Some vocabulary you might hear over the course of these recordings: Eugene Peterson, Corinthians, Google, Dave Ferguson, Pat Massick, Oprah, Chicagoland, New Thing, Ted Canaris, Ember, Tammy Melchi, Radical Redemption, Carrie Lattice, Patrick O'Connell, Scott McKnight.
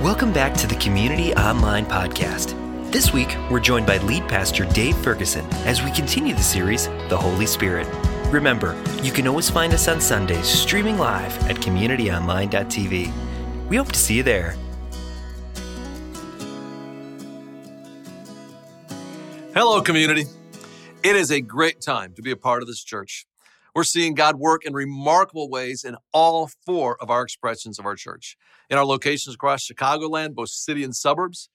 Welcome back to the Community Online Podcast. This week, we're joined by lead pastor Dave Ferguson as we continue the series, The Holy Spirit. Remember, you can always find us on Sundays streaming live at communityonline.tv. We hope to see you there. Hello, community. It is a great time to be a part of this church. We're seeing God work in remarkable ways in all four of our expressions of our church. In our locations across Chicagoland, both city and suburbs,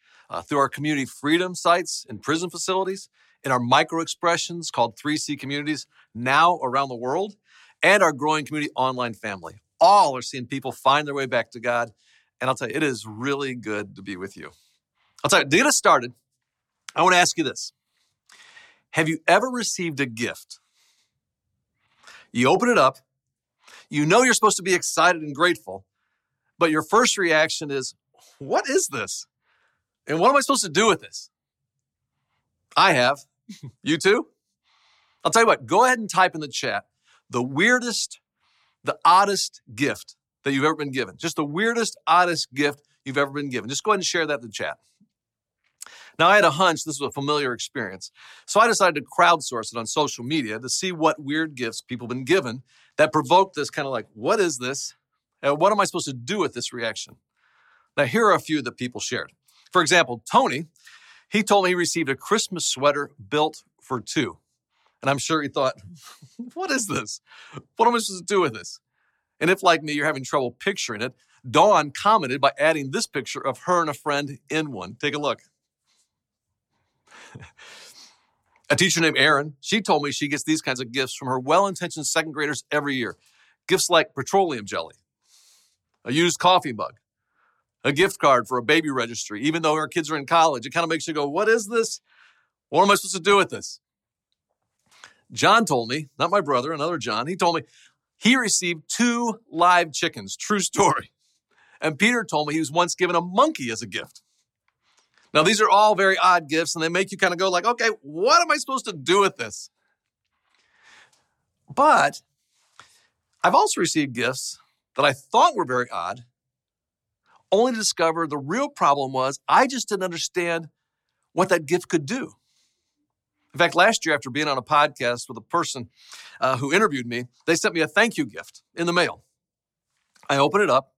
through our community freedom sites and prison facilities, in our micro-expressions called 3C communities now around the world, and our growing community online family. All are seeing people find their way back to God. And I'll tell you, it is really good to be with you. I'll tell you, to get us started, I want to ask you this. Have you ever received a gift? You open it up, you know you're supposed to be excited and grateful, but your first reaction is, what is this? And what am I supposed to do with this? I have. You too? I'll tell you what, go ahead and type in the chat the weirdest, the oddest gift that you've ever been given. Just the weirdest, oddest gift you've ever been given. Just go ahead and share that in the chat. Now, I had a hunch this was a familiar experience, so I decided to crowdsource it on social media to see what weird gifts people have been given that provoked this kind of like, what is this? And what am I supposed to do with this reaction? Now, here are a few that people shared. For example, Tony, he told me he received a Christmas sweater built for two. And I'm sure he thought, what is this? What am I supposed to do with this? And if, like me, you're having trouble picturing it, Dawn commented by adding this picture of her and a friend in one. Take a look. A teacher named Erin, she told me she gets these kinds of gifts from her well-intentioned second graders every year. Gifts like petroleum jelly, a used coffee mug, a gift card for a baby registry. Even though our kids are in college, it kind of makes you go, what is this? What am I supposed to do with this? John told me, not my brother, another John, he told me he received 2 live chickens. True story. And Peter told me he was once given a monkey as a gift. Now, these are all very odd gifts, and they make you kind of go like, okay, what am I supposed to do with this? But I've also received gifts that I thought were very odd, only to discover the real problem was I just didn't understand what that gift could do. In fact, last year, after being on a podcast with a person who interviewed me, they sent me a thank you gift in the mail. I opened it up,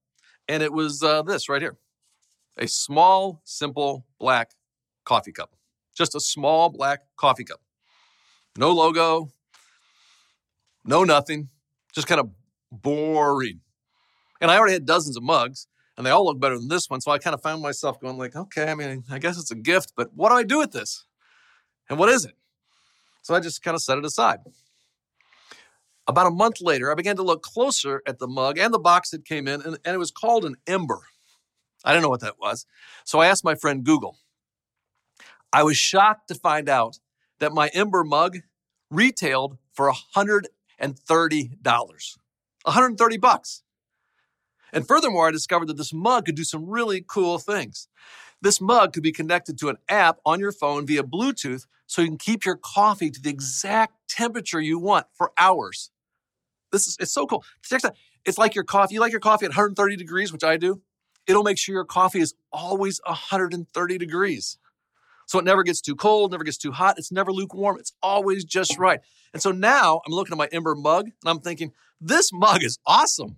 and it was this right here. A small, simple, black coffee cup. Just a small, black coffee cup. No logo, no nothing, just kind of boring. And I already had dozens of mugs, and they all look better than this one, so I kind of found myself going like, okay, I mean, I guess it's a gift, but what do I do with this? And what is it? So I just kind of set it aside. About a month later, I began to look closer at the mug and the box that came in, and it was called an Ember. I didn't know what that was. So I asked my friend Google. I was shocked to find out that my Ember mug retailed for $130. $130. And furthermore, I discovered that this mug could do some really cool things. This mug could be connected to an app on your phone via Bluetooth so you can keep your coffee to the exact temperature you want for hours. It's so cool. It's like your coffee. You like your coffee at 130 degrees, which I do. It'll make sure your coffee is always 130 degrees. So it never gets too cold, never gets too hot. It's never lukewarm. It's always just right. And so now I'm looking at my Ember mug and I'm thinking, this mug is awesome.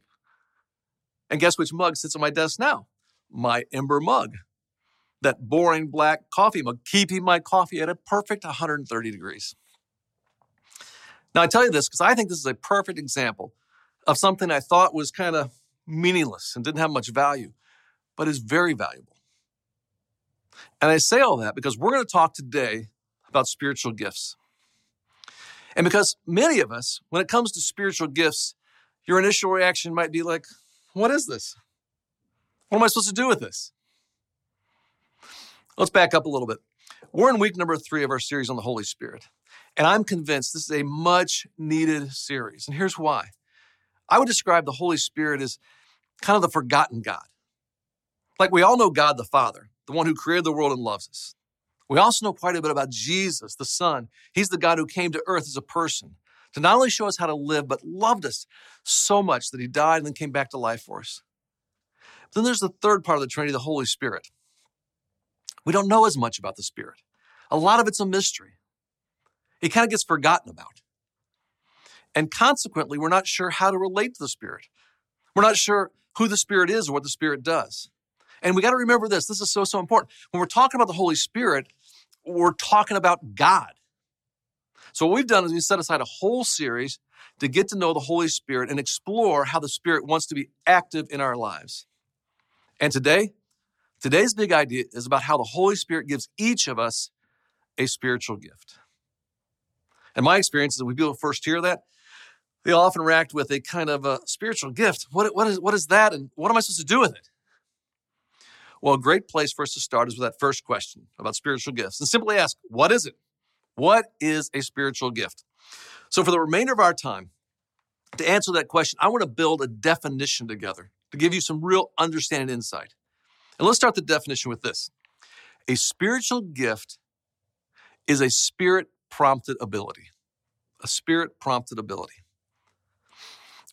And guess which mug sits on my desk now? My Ember mug. That boring black coffee mug, keeping my coffee at a perfect 130 degrees. Now I tell you this because I think this is a perfect example of something I thought was kind of meaningless and didn't have much value, but is very valuable. And I say all that because we're going to talk today about spiritual gifts. And because many of us, when it comes to spiritual gifts, your initial reaction might be like, what is this? What am I supposed to do with this? Let's back up a little bit. We're in week number 3 of our series on the Holy Spirit. And I'm convinced this is a much needed series. And here's why. I would describe the Holy Spirit as kind of the forgotten God. Like we all know God the Father, the one who created the world and loves us. We also know quite a bit about Jesus, the Son. He's the God who came to earth as a person to not only show us how to live, but loved us so much that he died and then came back to life for us. Then there's the third part of the Trinity, the Holy Spirit. We don't know as much about the Spirit. A lot of it's a mystery. It kind of gets forgotten about. And consequently, we're not sure how to relate to the Spirit. We're not sure who the Spirit is or what the Spirit does. And we got to remember this. This is so, so important. When we're talking about the Holy Spirit, we're talking about God. So what we've done is we set aside a whole series to get to know the Holy Spirit and explore how the Spirit wants to be active in our lives. And today's big idea is about how the Holy Spirit gives each of us a spiritual gift. And my experience is that when people first hear that, they often react with a kind of a spiritual gift. What is that, and what am I supposed to do with it? Well, a great place for us to start is with that first question about spiritual gifts. And simply ask, what is it? What is a spiritual gift? So for the remainder of our time, to answer that question, I want to build a definition together to give you some real understanding and insight. And let's start the definition with this. A spiritual gift is a spirit-prompted ability. A spirit-prompted ability.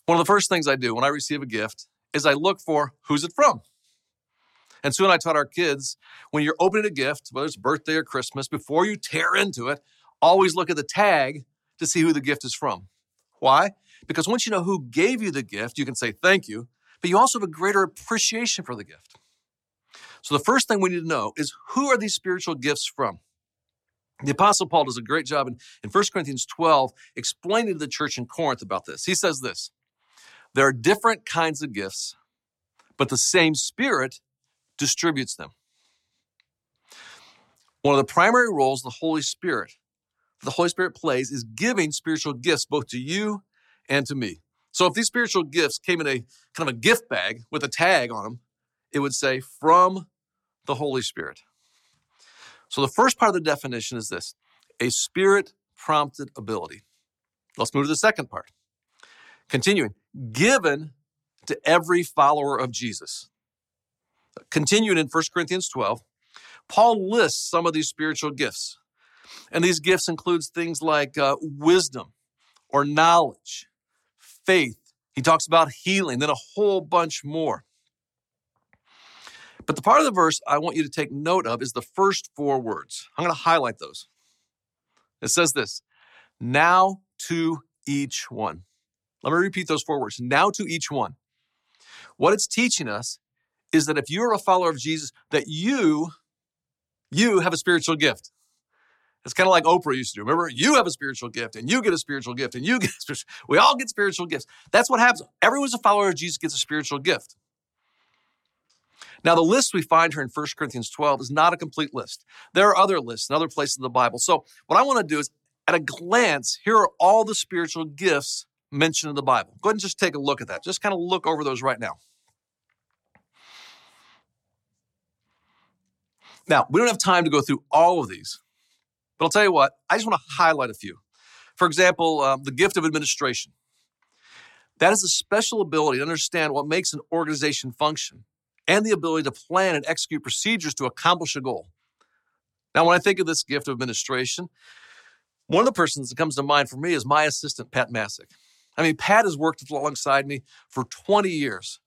One of the first things I do when I receive a gift is I look for who's it from. And Sue and I taught our kids, when you're opening a gift, whether it's birthday or Christmas, before you tear into it, always look at the tag to see who the gift is from. Why? Because once you know who gave you the gift, you can say thank you, but you also have a greater appreciation for the gift. So the first thing we need to know is, who are these spiritual gifts from? The Apostle Paul does a great job in 1 Corinthians 12 explaining to the church in Corinth about this. He says this, there are different kinds of gifts, but the same Spirit distributes them. One of the primary roles the Holy Spirit plays is giving spiritual gifts both to you and to me. So if these spiritual gifts came in a kind of a gift bag with a tag on them, it would say from the Holy Spirit. So the first part of the definition is this, a spirit-prompted ability. Let's move to the second part. Continuing, given to every follower of Jesus. Continuing in 1 Corinthians 12, Paul lists some of these spiritual gifts. And these gifts includes things like wisdom or knowledge, faith. He talks about healing, then a whole bunch more. But the part of the verse I want you to take note of is the first four words. I'm going to highlight those. It says this, now to each one. Let me repeat those four words, now to each one. What it's teaching us is that if you're a follower of Jesus, that you have a spiritual gift. It's kind of like Oprah used to do. Remember, you have a spiritual gift, and you get a spiritual gift, and you get a spiritual gift. We all get spiritual gifts. That's what happens. Everyone's a follower of Jesus gets a spiritual gift. Now, the list we find here in 1 Corinthians 12 is not a complete list. There are other lists in other places in the Bible. So what I want to do is, at a glance, here are all the spiritual gifts mentioned in the Bible. Go ahead and just take a look at that. Just kind of look over those right now. Now, we don't have time to go through all of these, but I'll tell you what, I just want to highlight a few. For example, the gift of administration. That is a special ability to understand what makes an organization function and the ability to plan and execute procedures to accomplish a goal. Now, when I think of this gift of administration, one of the persons that comes to mind for me is my assistant, Pat Massick. I mean, Pat has worked alongside me for 20 years.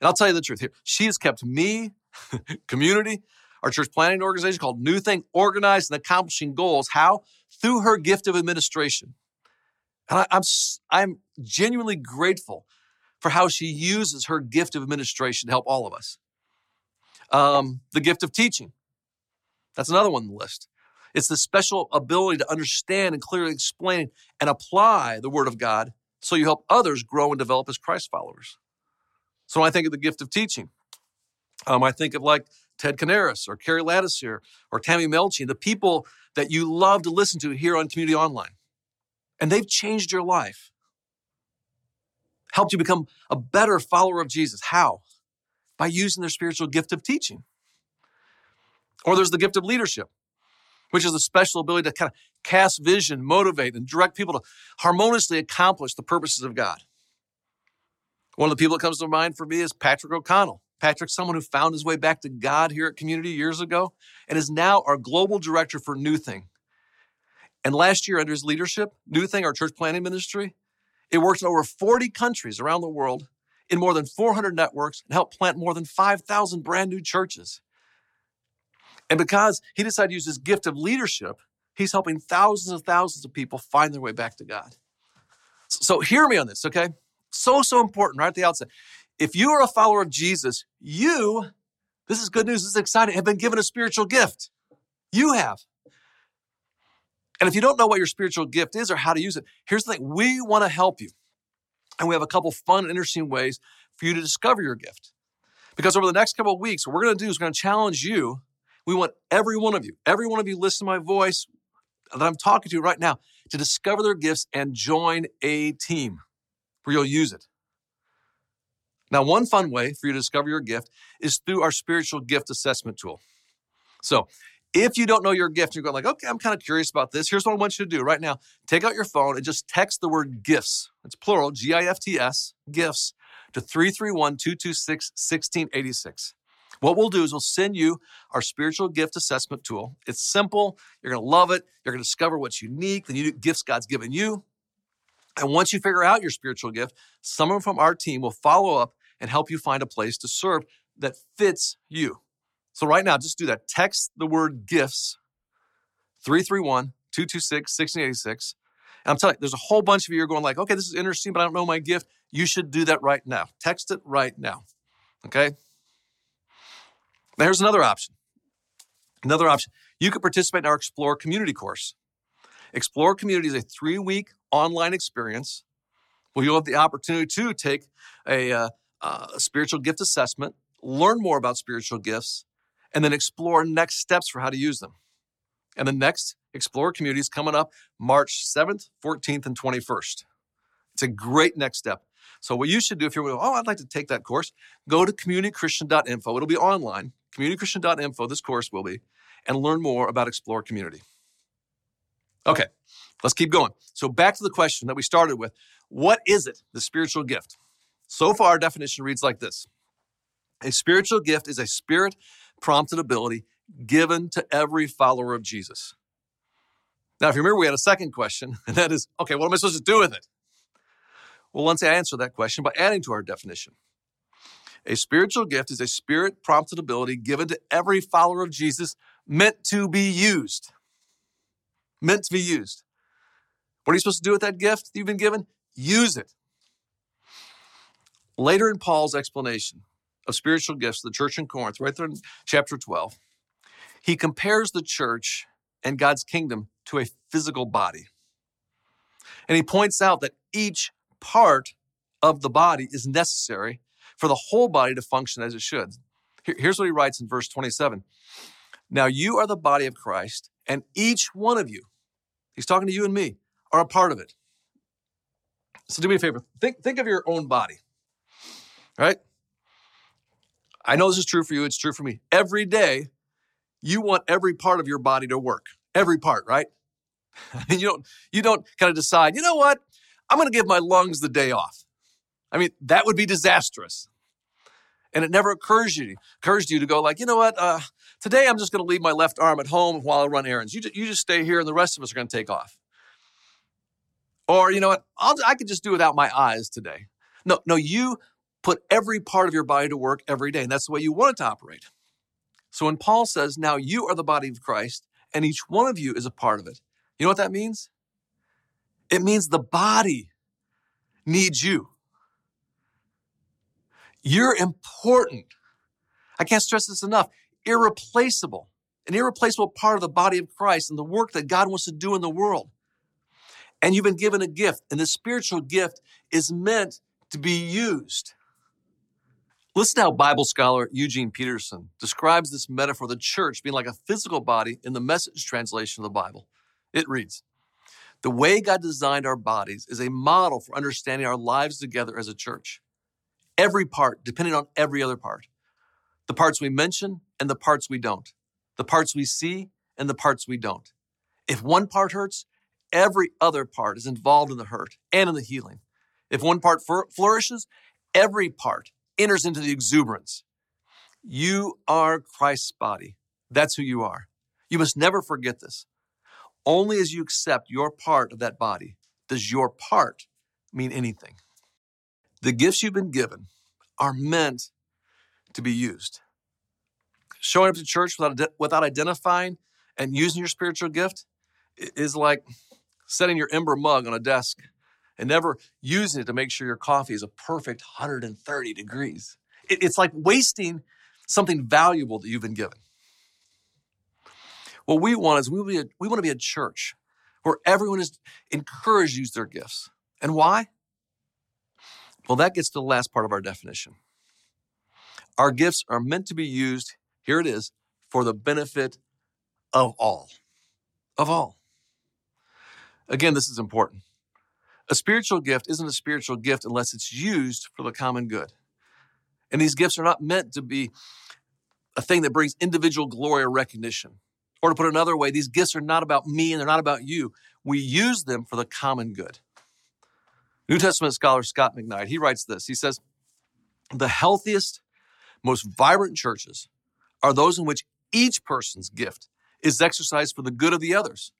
And I'll tell you the truth here. She has kept me, community, our church planning organization called New Thing, organized and accomplishing goals. How? Through her gift of administration. And I'm genuinely grateful for how she uses her gift of administration to help all of us. The gift of teaching. That's another one on the list. It's the special ability to understand and clearly explain and apply the Word of God so you help others grow and develop as Christ followers. So when I think of the gift of teaching, I think of like Ted Canaris or Carrie Lattice or Tammy Melchi, the people that you love to listen to here on Community Online. And they've changed your life, helped you become a better follower of Jesus. How? By using their spiritual gift of teaching. Or there's the gift of leadership, which is a special ability to kind of cast vision, motivate, and direct people to harmoniously accomplish the purposes of God. One of the people that comes to mind for me is Patrick O'Connell. Patrick's someone who found his way back to God here at Community years ago and is now our global director for New Thing. And last year, under his leadership, New Thing, our church planning ministry, it works in over 40 countries around the world in more than 400 networks and helped plant more than 5,000 brand new churches. And because he decided to use his gift of leadership, he's helping thousands and thousands of people find their way back to God. So hear me on this, okay? So important right at the outset. If you are a follower of Jesus, you, this is good news, this is exciting, have been given a spiritual gift. You have. And if you don't know what your spiritual gift is or how to use it, here's the thing, we want to help you. And we have a couple fun and interesting ways for you to discover your gift. Because over the next couple of weeks, what we're going to do is we're going to challenge you. We want every one of you listen to my voice that I'm talking to right now, to discover their gifts and join a team where you'll use it. Now, one fun way for you to discover your gift is through our spiritual gift assessment tool. So if you don't know your gift, you're going like, okay, I'm kind of curious about this. Here's what I want you to do right now. Take out your phone and just text the word gifts. It's plural, GIFTS, gifts, to 331-226-1686. What we'll do is we'll send you our spiritual gift assessment tool. It's simple. You're going to love it. You're going to discover what's unique, the unique gifts God's given you. And once you figure out your spiritual gift, someone from our team will follow up and help you find a place to serve that fits you. So right now, just do that. Text the word gifts, 331-226-1686. And I'm telling you, there's a whole bunch of you who are going like, okay, this is interesting, but I don't know my gift. You should do that right now. Text it right now, okay? Now, here's another option. Another option. You could participate in our Explore Community course. Explore Community is a 3-week online experience where you'll have the opportunity to take a spiritual gift assessment, learn more about spiritual gifts, and then explore next steps for how to use them. And the next Explore Community is coming up March 7th, 14th, and 21st. It's a great next step. So what you should do if you're going, oh, I'd like to take that course, go to communitychristian.info. It'll be online, communitychristian.info, this course will be, and learn more about Explore Community. Okay, let's keep going. So back to the question that we started with. What is it, the spiritual gift? So far, our definition reads like this. A spiritual gift is a spirit-prompted ability given to every follower of Jesus. Now, if you remember, we had a second question, and that is, okay, what am I supposed to do with it? Well, once I answer that question by adding to our definition. A spiritual gift is a spirit-prompted ability given to every follower of Jesus meant to be used. Meant to be used. What are you supposed to do with that gift you've been given? Use it. Later in Paul's explanation of spiritual gifts to the church in Corinth, right there in chapter 12, he compares the church and God's kingdom to a physical body. And he points out that each part of the body is necessary for the whole body to function as it should. Here's what he writes in verse 27. Now you are the body of Christ, and each one of you, he's talking to you and me, are a part of it. So do me a favor. Think of your own body, right? I know this is true for you. It's true for me. Every day, you want every part of your body to work. Every part, right? You don't kind of decide, you know what? I'm going to give my lungs the day off. I mean, that would be disastrous. And it never occurs to you to go like, you know what? Today I'm just going to leave my left arm at home while I run errands. You just stay here and the rest of us are going to take off. Or, you know what? I could just do without my eyes today. No, you put every part of your body to work every day. And that's the way you want it to operate. So when Paul says, now you are the body of Christ and each one of you is a part of it. You know what that means? It means the body needs you. You're important. I can't stress this enough. Irreplaceable. An irreplaceable part of the body of Christ and the work that God wants to do in the world. And you've been given a gift, and this spiritual gift is meant to be used. Listen to how Bible scholar Eugene Peterson describes this metaphor of the church being like a physical body in the Message translation of the Bible. It reads, the way God designed our bodies is a model for understanding our lives together as a church. Every part, depending on every other part. The parts we mention and the parts we don't. The parts we see and the parts we don't. If one part hurts, every other part is involved in the hurt and in the healing. If one part flourishes, every part enters into the exuberance. You are Christ's body. That's who you are. You must never forget this. Only as you accept your part of that body does your part mean anything. The gifts you've been given are meant to be used. Showing up to church without identifying and using your spiritual gift is like setting your Ember mug on a desk and never using it to make sure your coffee is a perfect 130 degrees. It's like wasting something valuable that you've been given. What we want is we want to be a church where everyone is encouraged to use their gifts. And why? Well, that gets to the last part of our definition. Our gifts are meant to be used, here it is, for the benefit of all. Of all. Again, this is important. A spiritual gift isn't a spiritual gift unless it's used for the common good. And these gifts are not meant to be a thing that brings individual glory or recognition. Or to put it another way, these gifts are not about me and they're not about you. We use them for the common good. New Testament scholar Scott McKnight, he writes this. He says, the healthiest, most vibrant churches are those in which each person's gift is exercised for the good of the others.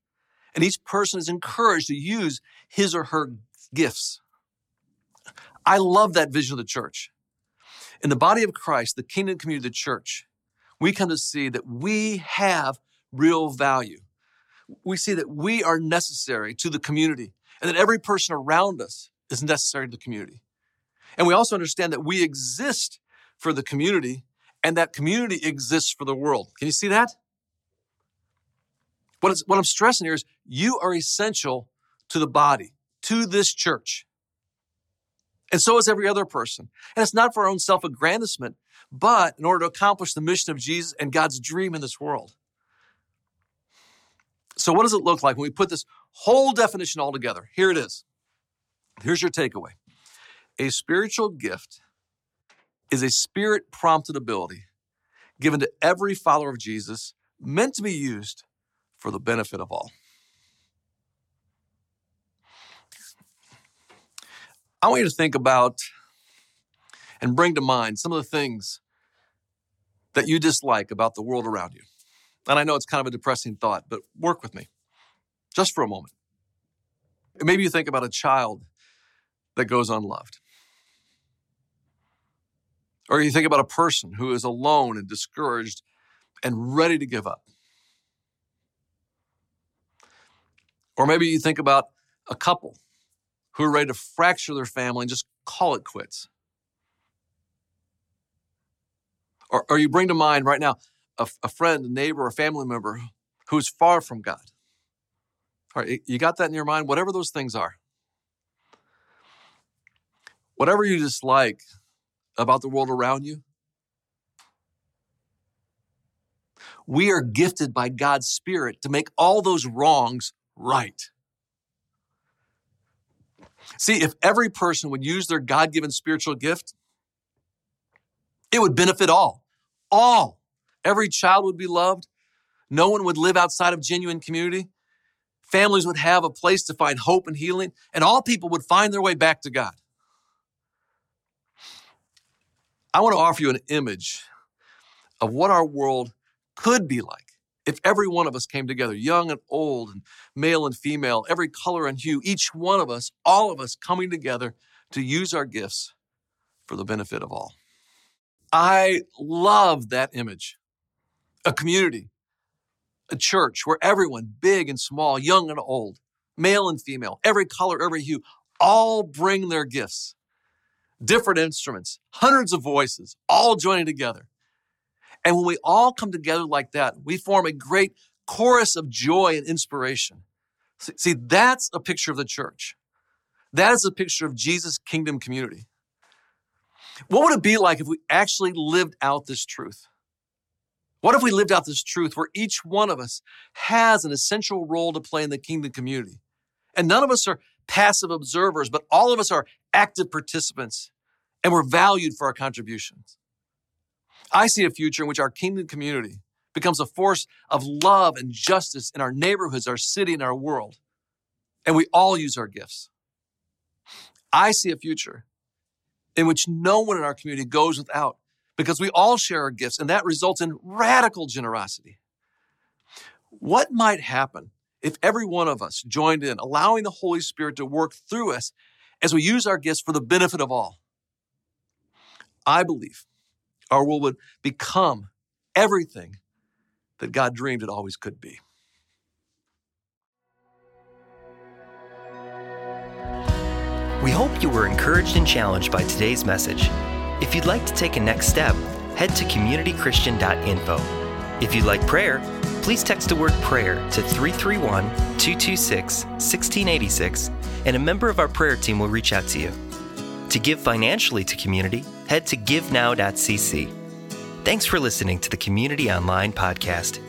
And each person is encouraged to use his or her gifts. I love that vision of the church. In the body of Christ, the kingdom community, the church, we come to see that we have real value. We see that we are necessary to the community and that every person around us is necessary to the community. And we also understand that we exist for the community and that community exists for the world. Can you see that? What I'm stressing here is you are essential to the body, to this church. And so is every other person. And it's not for our own self-aggrandizement, but in order to accomplish the mission of Jesus and God's dream in this world. So what does it look like when we put this whole definition all together? Here it is. Here's your takeaway. A spiritual gift is a spirit-prompted ability given to every follower of Jesus, meant to be used for the benefit of all. I want you to think about and bring to mind some of the things that you dislike about the world around you. And I know it's kind of a depressing thought, but work with me just for a moment. Maybe you think about a child that goes unloved. Or you think about a person who is alone and discouraged and ready to give up. Or maybe you think about a couple who are ready to fracture their family and just call it quits. Or you bring to mind right now a friend, a neighbor, a family member who is far from God. All right, you got that in your mind? Whatever those things are. Whatever you dislike about the world around you, we are gifted by God's Spirit to make all those wrongs right. See, if every person would use their God-given spiritual gift, it would benefit all. All. Every child would be loved. No one would live outside of genuine community. Families would have a place to find hope and healing, and all people would find their way back to God. I want to offer you an image of what our world could be like if every one of us came together, young and old, and male and female, every color and hue, each one of us, all of us coming together to use our gifts for the benefit of all. I love that image. A community, a church where everyone, big and small, young and old, male and female, every color, every hue, all bring their gifts. Different instruments, hundreds of voices, all joining together. And when we all come together like that, we form a great chorus of joy and inspiration. See, that's a picture of the church. That is a picture of Jesus' kingdom community. What would it be like if we actually lived out this truth? What if we lived out this truth where each one of us has an essential role to play in the kingdom community? And none of us are passive observers, but all of us are active participants, and we're valued for our contributions. I see a future in which our kingdom community becomes a force of love and justice in our neighborhoods, our city, and our world, and we all use our gifts. I see a future in which no one in our community goes without because we all share our gifts, and that results in radical generosity. What might happen if every one of us joined in, allowing the Holy Spirit to work through us as we use our gifts for the benefit of all? I believe our world would become everything that God dreamed it always could be. We hope you were encouraged and challenged by today's message. If you'd like to take a next step, head to communitychristian.info. If you'd like prayer, please text the word prayer to 331-226-1686, and a member of our prayer team will reach out to you. To give financially to Community, head to givenow.cc. Thanks for listening to the Community Online podcast.